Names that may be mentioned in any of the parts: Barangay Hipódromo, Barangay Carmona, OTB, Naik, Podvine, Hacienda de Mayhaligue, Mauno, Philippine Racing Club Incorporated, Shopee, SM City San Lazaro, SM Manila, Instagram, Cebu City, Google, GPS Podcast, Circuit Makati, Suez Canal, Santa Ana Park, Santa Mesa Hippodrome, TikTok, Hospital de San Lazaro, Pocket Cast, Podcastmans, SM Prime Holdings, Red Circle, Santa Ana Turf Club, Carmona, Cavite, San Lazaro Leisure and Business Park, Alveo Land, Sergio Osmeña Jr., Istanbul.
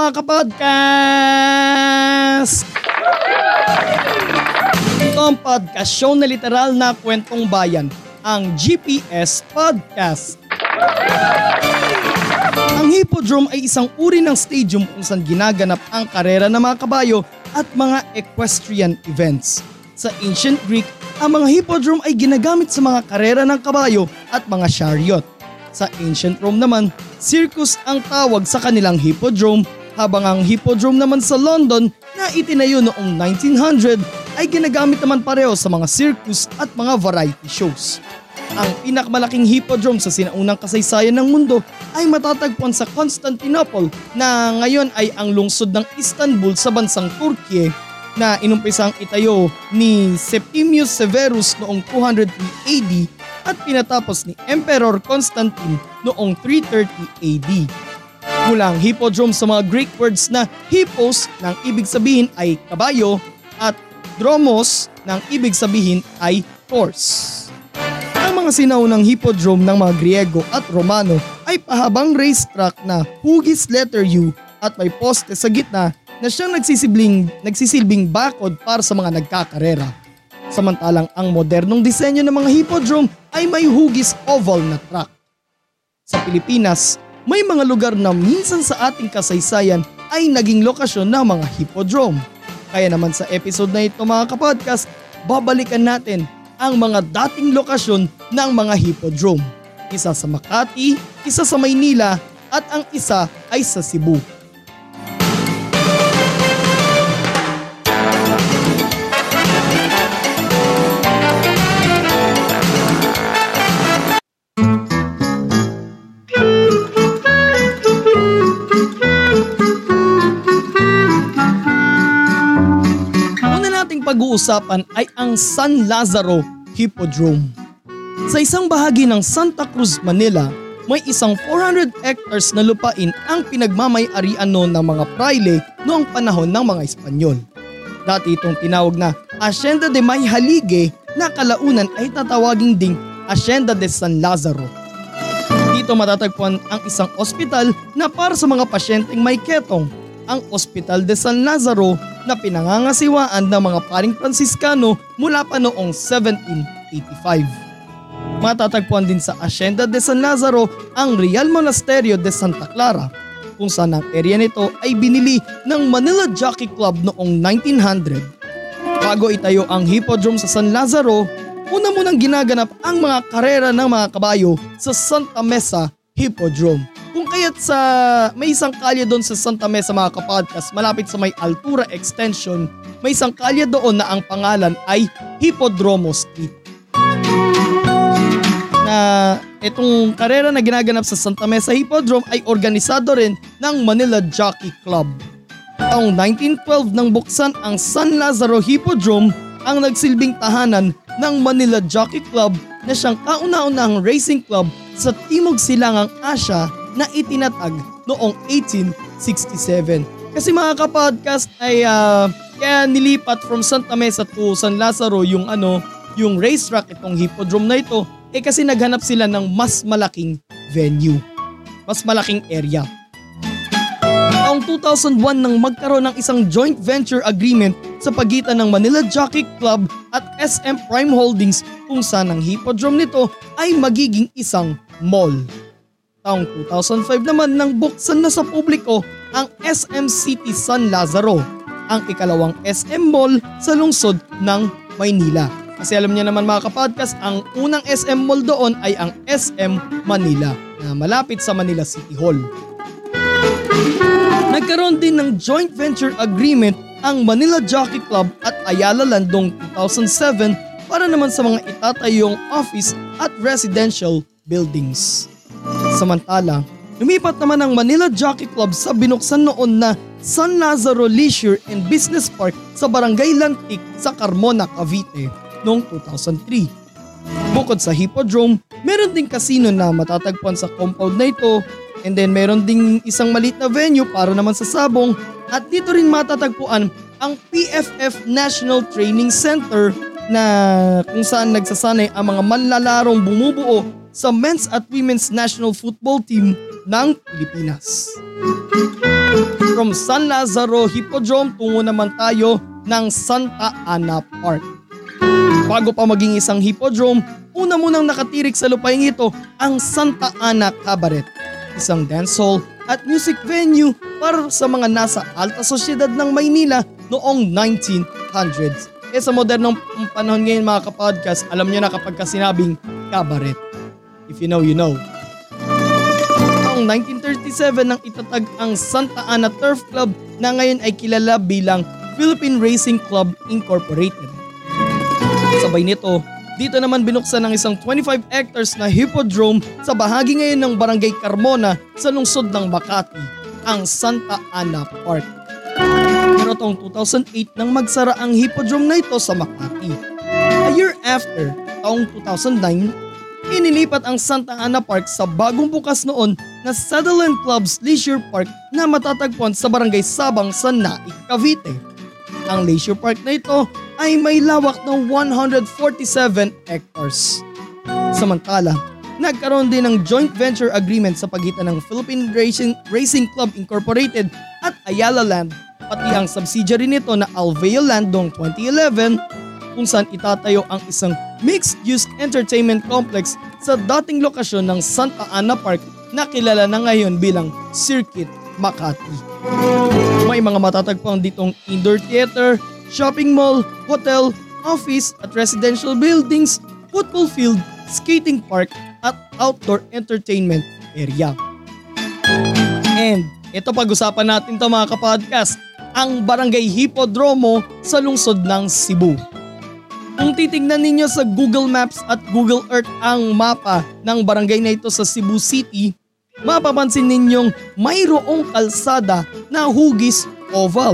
Mga kapodcast! Ito ang podcast show na literal na kwentong bayan, ang GPS Podcast. Ang Hippodrome ay isang uri ng stadium kung saan ginaganap ang karera ng mga kabayo at mga equestrian events. Sa ancient Greek, ang mga hippodrome ay ginagamit sa mga karera ng kabayo at mga chariot. Sa ancient Rome naman, circus ang tawag sa kanilang hippodrome. Habang ang hippodrome naman sa London na itinayo noong 1900 ay ginagamit naman pareho sa mga circus at mga variety shows. Ang pinakamalaking hippodrome sa sinaunang kasaysayan ng mundo ay matatagpuan sa Constantinople na ngayon ay ang lungsod ng Istanbul sa bansang Turkey na inumpisang itayo ni Septimius Severus noong 203 AD at pinatapos ni Emperor Constantine noong 330 AD. Mula ang hippodrome sa mga Greek words na hippos nang ibig sabihin ay kabayo at dromos nang ibig sabihin ay horse. Ang mga sinaunang hippodrome ng mga Griego at Romano ay pahabang racetrack na hugis letter U at may poste sa gitna na siyang nagsisilbing bakod para sa mga nagkakarera. Samantalang ang modernong disenyo ng mga hippodrome ay may hugis oval na track. Sa Pilipinas, may mga lugar na minsan sa ating kasaysayan ay naging lokasyon ng mga hippodrome. Kaya naman sa episode na ito mga kapodcast, babalikan natin ang mga dating lokasyon ng mga hippodrome. Isa sa Makati, isa sa Maynila at ang isa ay sa Cebu. Pag-uusapan ay ang San Lazaro Hippodrome. Sa isang bahagi ng Santa Cruz, Manila, may isang 400 hectares na lupain ang pinagmamay-arian noon ng mga praile noong panahon ng mga Espanyol. Dati itong tinawag na Hacienda de Mayhaligue na kalaunan ay tatawagin ding Hacienda de San Lazaro. Dito matatagpuan ang isang ospital na para sa mga pasyenteng may ketong, ang Hospital de San Lazaro na pinangangasiwaan ng mga paring Pransiskano mula pa noong 1785. Matatagpuan din sa Hacienda de San Lazaro ang Real Monasterio de Santa Clara kung saan ang area nito ay binili ng Manila Jockey Club noong 1900. Bago itayo ang Hippodrome sa San Lazaro, una munang ginaganap ang mga karera ng mga kabayo sa Santa Mesa Hippodrome. Kung kaya't sa may isang kalye doon sa Santa Mesa mga kapodcast, malapit sa may Altura Extension, may isang kalye doon na ang pangalan ay Hippodrome Street. Na itong karera na ginaganap sa Santa Mesa Hippodrome ay organisado rin ng Manila Jockey Club. Taong 1912 nang buksan ang San Lazaro Hippodrome, ang nagsilbing tahanan ng Manila Jockey Club na siyang kauna-unahang racing club sa Timog Silangang Asya na itinatag noong 1867. Kasi mga kapodcast ay kaya nilipat from Santa Mesa to San Lazaro yung racetrack itong hippodrome na ito kasi naghanap sila ng mas malaking venue, mas malaking area. Taong 2001 nang magkaroon ng isang joint venture agreement sa pagitan ng Manila Jockey Club at SM Prime Holdings kung saan ang hippodrome nito ay magiging isang mall. Taong 2005 naman nang buksan na sa publiko ang SM City San Lazaro, ang ikalawang SM Mall sa lungsod ng Maynila. Kasi alam niya naman mga kapodcast, ang unang SM Mall doon ay ang SM Manila na malapit sa Manila City Hall. Nagkaroon din ng joint venture agreement ang Manila Jockey Club at Ayala Land noong 2007 para naman sa mga itatayong office at residential buildings. Samantala, lumipat naman ang Manila Jockey Club sa binuksan noon na San Lazaro Leisure and Business Park sa Barangay Lantik sa Carmona, Cavite noong 2003. Bukod sa Hippodrome, meron ding casino na matatagpuan sa compound na ito, and then meron ding isang maliit na venue para naman sa sabong, at dito rin matatagpuan ang PFF National Training Center na kung saan nagsasanay ang mga manlalarong bumubuo sa men's at women's national football team ng Pilipinas. From San Lazaro Hippodrome, tungo naman tayo ng Santa Ana Park. Bago pa maging isang hippodrome, una munang nakatirik sa lupain ito ang Santa Ana Cabaret, isang dancehall at music venue para sa mga nasa alta sosyedad ng Maynila noong 1900s. E sa modernong panahon ngayon mga kapodcast, alam nyo na kapag sinabing cabaret. If you know, you know. Taong 1937 nang itatag ang Santa Ana Turf Club na ngayon ay kilala bilang Philippine Racing Club Incorporated. Sabay nito, dito naman binuksan ang isang 25 hectares na hippodrome sa bahagi ngayon ng Barangay Carmona sa lungsod ng Makati, ang Santa Ana Park. Pero taong 2008 nang magsara ang hippodrome na ito sa Makati. A year after, taong 2009, inilipat ang Santa Ana Park sa bagong bukas noon na Sutherland Club's Leisure Park na matatagpuan sa Barangay Sabang sa Naik, Cavite. Ang leisure park na ito ay may lawak na 147 hectares. Samantala, nagkaroon din ng joint venture agreement sa pagitan ng Philippine Racing Club Incorporated at Ayala Land, pati ang subsidiary nito na Alveo Land noong 2011, kung saan itatayo ang isang mixed-use entertainment complex sa dating lokasyon ng Santa Ana Park na kilala na ngayon bilang Circuit Makati. May mga matatagpuan ditong indoor theater, shopping mall, hotel, office at residential buildings, football field, skating park at outdoor entertainment area. And ito pag-usapan natin to mga kapodcast, ang Barangay Hipódromo sa lungsod ng Cebu. Kung titingnan ninyo sa Google Maps at Google Earth ang mapa ng barangay na ito sa Cebu City, mapapansin ninyong mayroong kalsada na hugis oval.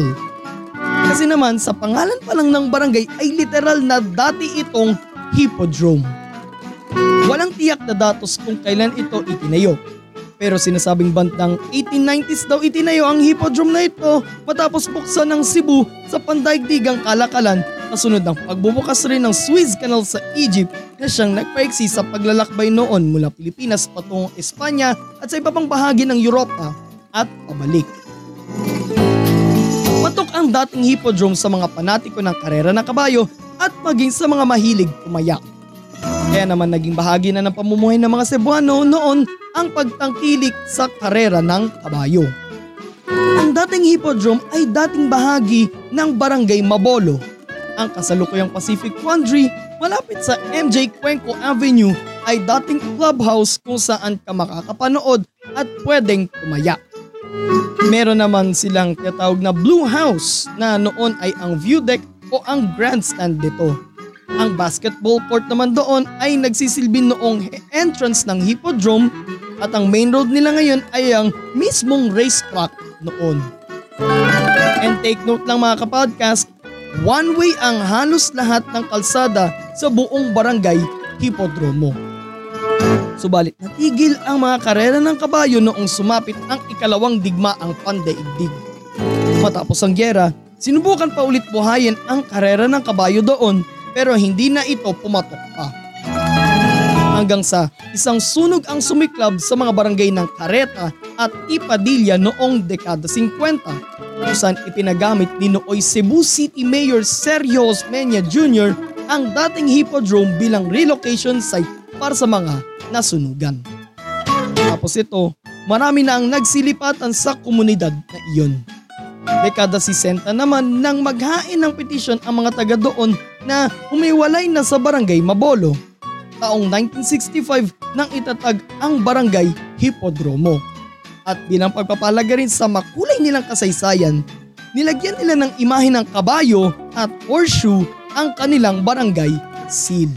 Kasi naman sa pangalan pa lang ng barangay ay literal na dati itong hippodrome. Walang tiyak na datos kung kailan ito itinayo. Pero sinasabing bandang 1890s daw itinayo ang hippodrome na ito matapos buksan ng Cebu sa pandaigdigang kalakalan, kasunod ng pagbubukas rin ng Suez Canal sa Egypt na siyang nagpaiksi sa paglalakbay noon mula Pilipinas patungong Espanya at sa iba pang bahagi ng Europa at pabalik. Patok ang dating hippodrome sa mga panatiko ng karera ng kabayo at maging sa mga mahilig tumayak. Kaya naman naging bahagi na ng pamumuhay ng mga Cebuano noon ang pagtangkilik sa karera ng kabayo. Ang dating hippodrome ay dating bahagi ng Barangay Mabolo, ang kasalukuyang Pacific Quadrangle malapit sa MJ Cuenco Avenue ay dating clubhouse kung saan ka makakapanood at pwedeng tumaya. Meron naman silang tinatawag na Blue House na noon ay ang view deck o ang grandstand dito. Ang basketball court naman doon ay nagsisilbin noong entrance ng hippodrome at ang main road nila ngayon ay ang mismong racetrack noon. And take note lang mga kapodcast, one way ang halos lahat ng kalsada sa buong Barangay Hipódromo. Subalit natigil ang mga karera ng kabayo noong sumapit ang ikalawang digmaang pandaigdig. Matapos ang gyera, sinubukan pa ulit buhayin ang karera ng kabayo doon, pero hindi na ito pumatok pa. Hanggang sa isang sunog ang sumiklab sa mga barangay ng Careta at Ipadilla noong dekada 50, kung saan ipinagamit ni nooy Cebu City Mayor Sergio Osmeña Jr. ang dating hippodrome bilang relocation site para sa mga nasunugan. Tapos ito, marami na ang nagsilipatan sa komunidad na iyon. Dekada 60 naman nang maghain ng petisyon ang mga taga doon na humiwalay na sa Barangay Mabolo. Taong 1965 nang itatag ang Barangay Hipódromo. At bilang pagpapalaga rin sa makulay nilang kasaysayan, nilagyan nila ng imahe ng kabayo at horseshoe ang kanilang barangay scene.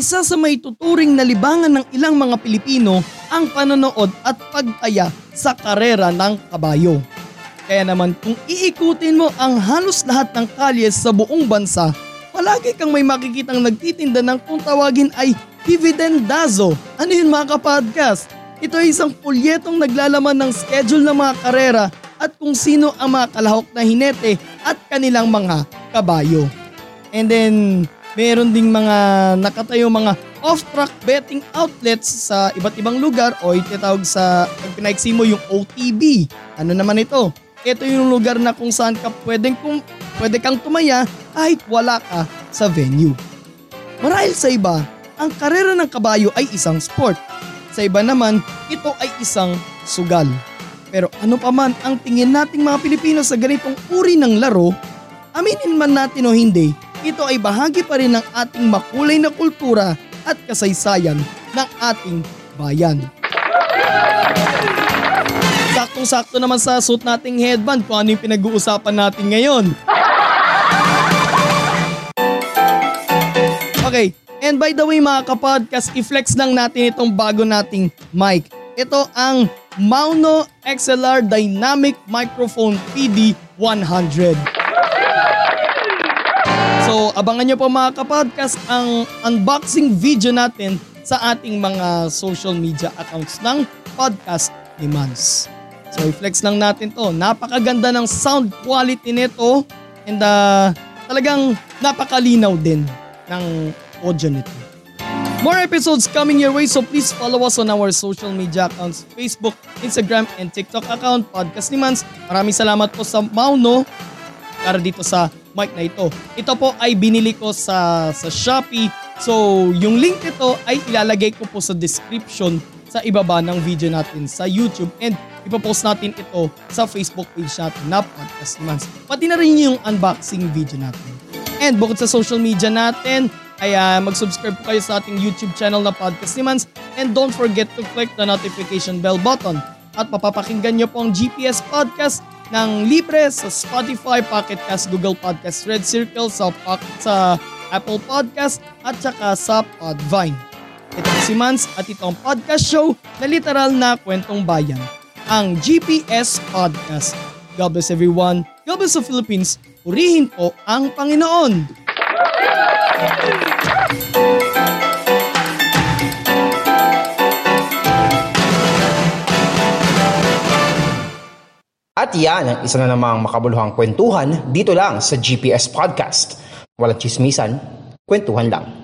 Isa sa may tuturing na libangan ng ilang mga Pilipino ang panonood at pagtaya sa karera ng kabayo. Kaya naman kung iikutin mo ang halos lahat ng kalye sa buong bansa, palagi kang may makikitang nagtitinda ng kung tawagin ay dividendazo. Ano yun mga kapodcast? Ito ay isang pulyetong naglalaman ng schedule ng mga karera at kung sino ang mga kalahok na hinete at kanilang mga kabayo. And then meron ding mga nakatayo mga off-track betting outlets sa iba't ibang lugar o itatawag sa pagpinaiksi mo yung OTB. Ano naman ito? Ito yung lugar na kung saan ka pwede kang tumaya kahit wala ka sa venue. Marahil sa iba, ang karera ng kabayo ay isang sport. Sa iba naman, ito ay isang sugal. Pero ano pa man ang tingin nating mga Pilipino sa ganitong uri ng laro, aminin man natin o hindi, ito ay bahagi pa rin ng ating makulay na kultura at kasaysayan ng ating bayan. Saktong-sakto naman sa suit nating headband kung ano yung pinag-uusapan natin ngayon. Okay, and by the way mga kapodcast, i-flex lang natin itong bago nating mic. Ito ang Mauno XLR Dynamic Microphone PD100. So abangan nyo po mga kapodcast ang unboxing video natin sa ating mga social media accounts ng Podcast ni Mans. So i-flex lang natin to. Napakaganda ng sound quality nito and talagang napakalinaw din ng audio nito. More episodes coming your way, so please follow us on our social media accounts, Facebook, Instagram, and TikTok account Podcast ni Mans. Maraming salamat po sa Mauno para dito sa mic na ito. Ito po ay binili ko sa Shopee. So, yung link nito ay ilalagay ko po sa description sa ibaba ng video natin sa YouTube and ipopost natin ito sa Facebook page natin na Podcastmans. Pati na rin yung unboxing video natin. And bukod sa social media natin, ay mag-subscribe po kayo sa ating YouTube channel na Podcastmans and don't forget to click the notification bell button at mapapakinggan nyo po ang GPS Podcast nang libre sa Spotify, Pocket Cast, Google Podcast, Red Circle, sa Apple Podcast at saka sa Podvine. Ito si Mans at ito ang podcast show na literal na kwentong bayan, ang GPS Podcast. God bless everyone. God bless the Philippines. Purihin po ang Panginoon. At yan ang isa na namang makabuluhang kwentuhan dito lang sa GPS Podcast. Walang chismisan, kwentuhan lang.